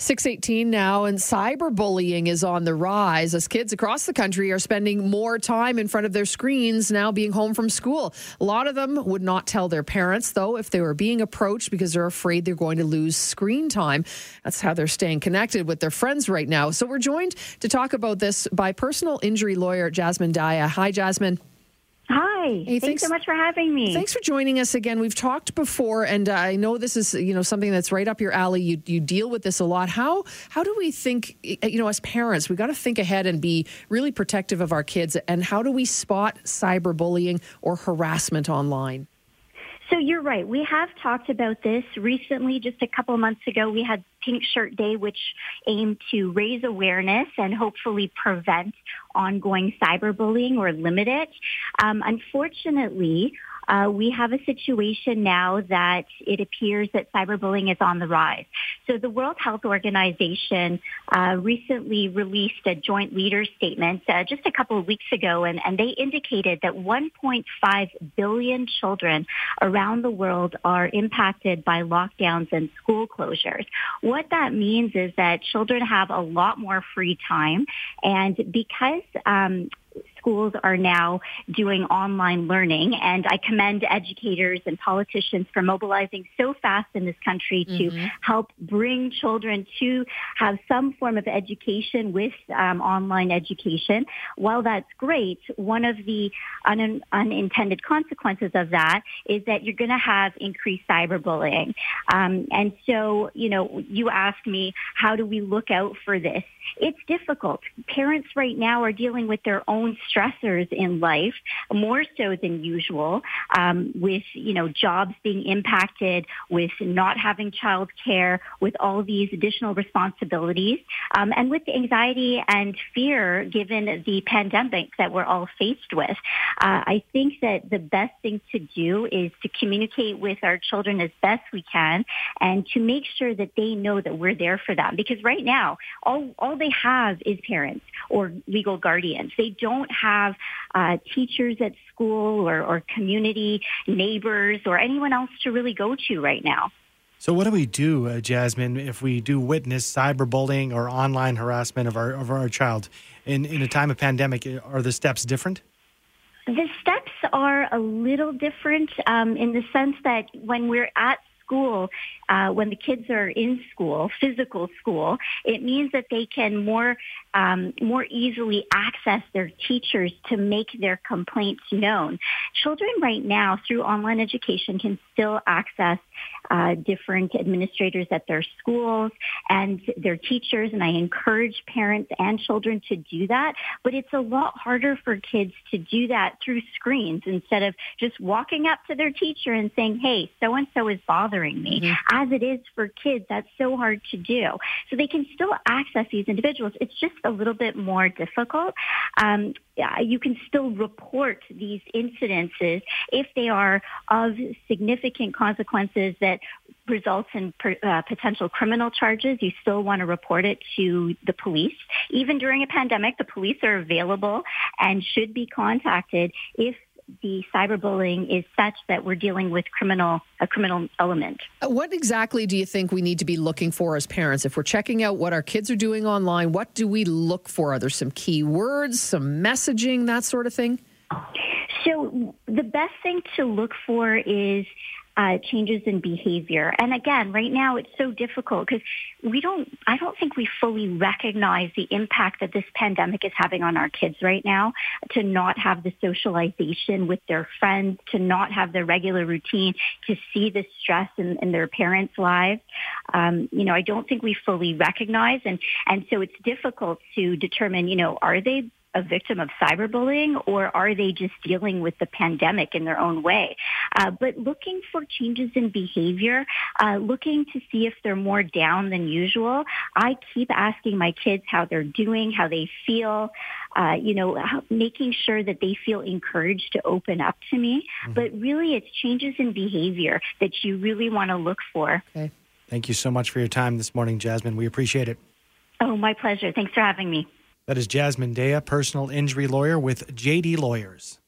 6:18 now, and cyberbullying is on the rise as kids across the country are spending more time in front of their screens now being home from school. A lot of them would not tell their parents, though, if they were being approached because they're afraid they're going to lose screen time. That's how they're staying connected with their friends right now. So we're joined to talk about this by personal injury lawyer Jasmine Daya. Hi, Jasmine. Hi. Hey, thanks so much for having me. Thanks for joining us again. We've talked before, and I know this is something that's right up your alley. You deal with this a lot. How do we think, as parents, we got to think ahead and be really protective of our kids, and how do we spot cyberbullying or harassment online? So you're right. We have talked about this recently. Just a couple months ago, we had Pink Shirt Day, which aimed to raise awareness and hopefully prevent ongoing cyberbullying or limit it. Unfortunately, we have a situation now that it appears that cyberbullying is on the rise. So the World Health Organization recently released a joint leaders statement just a couple of weeks ago, and they indicated that 1.5 billion children around the world are impacted by lockdowns and school closures. What that means is that children have a lot more free time, and because schools are now doing online learning, and I commend educators and politicians for mobilizing so fast in this country to help bring children to have some form of education with online education. While that's great, one of the unintended consequences of that is that you're going to have increased cyberbullying. And so, you asked me, how do we look out for this? It's difficult. Parents right now are dealing with their own stressors in life, more so than usual, with, jobs being impacted, with not having childcare, with all these additional responsibilities, and with anxiety and fear given the pandemic that we're all faced with. I think that the best thing to do is to communicate with our children as best we can and to make sure that they know that we're there for them. Because right now, all they have is parents or legal guardians. They don't have teachers at school or community neighbors or anyone else to really go to right now. So what do we do, Jasmine, if we do witness cyberbullying or online harassment of our child in a time of pandemic? Are the steps different? The steps are a little different in the sense that when we're at school, when the kids are in school, physical school, it means that they can more easily access their teachers to make their complaints known. Children right now, through online education, can still access different administrators at their schools and their teachers, and I encourage parents and children to do that. But it's a lot harder for kids to do that through screens instead of just walking up to their teacher and saying, "Hey, so and so is bothering me." Mm-hmm. As it is for kids, that's so hard to do. So they can still access these individuals. It's just a little bit more difficult. You can still report these incidences if they are of significant consequences that results in potential criminal charges. You still want to report it to the police. Even during a pandemic, the police are available and should be contacted if the cyberbullying is such that we're dealing with a criminal element. What exactly do you think we need to be looking for as parents? If we're checking out what our kids are doing online, what do we look for? Are there some key words, some messaging, that sort of thing? So the best thing to look for is changes in behavior. And again, right now it's so difficult because I don't think we fully recognize the impact that this pandemic is having on our kids right now, to not have the socialization with their friends, to not have their regular routine, to see the stress in their parents' lives. I don't think we fully recognize. And so it's difficult to determine, are they a victim of cyberbullying, or are they just dealing with the pandemic in their own way? But looking for changes in behavior, looking to see if they're more down than usual. I keep asking my kids how they're doing, how they feel, making sure that they feel encouraged to open up to me. Mm-hmm. But really, it's changes in behavior that you really want to look for. Okay. Thank you so much for your time this morning, Jasmine. We appreciate it. Oh, my pleasure. Thanks for having me. That is Jasmine Daya, personal injury lawyer with JD Lawyers.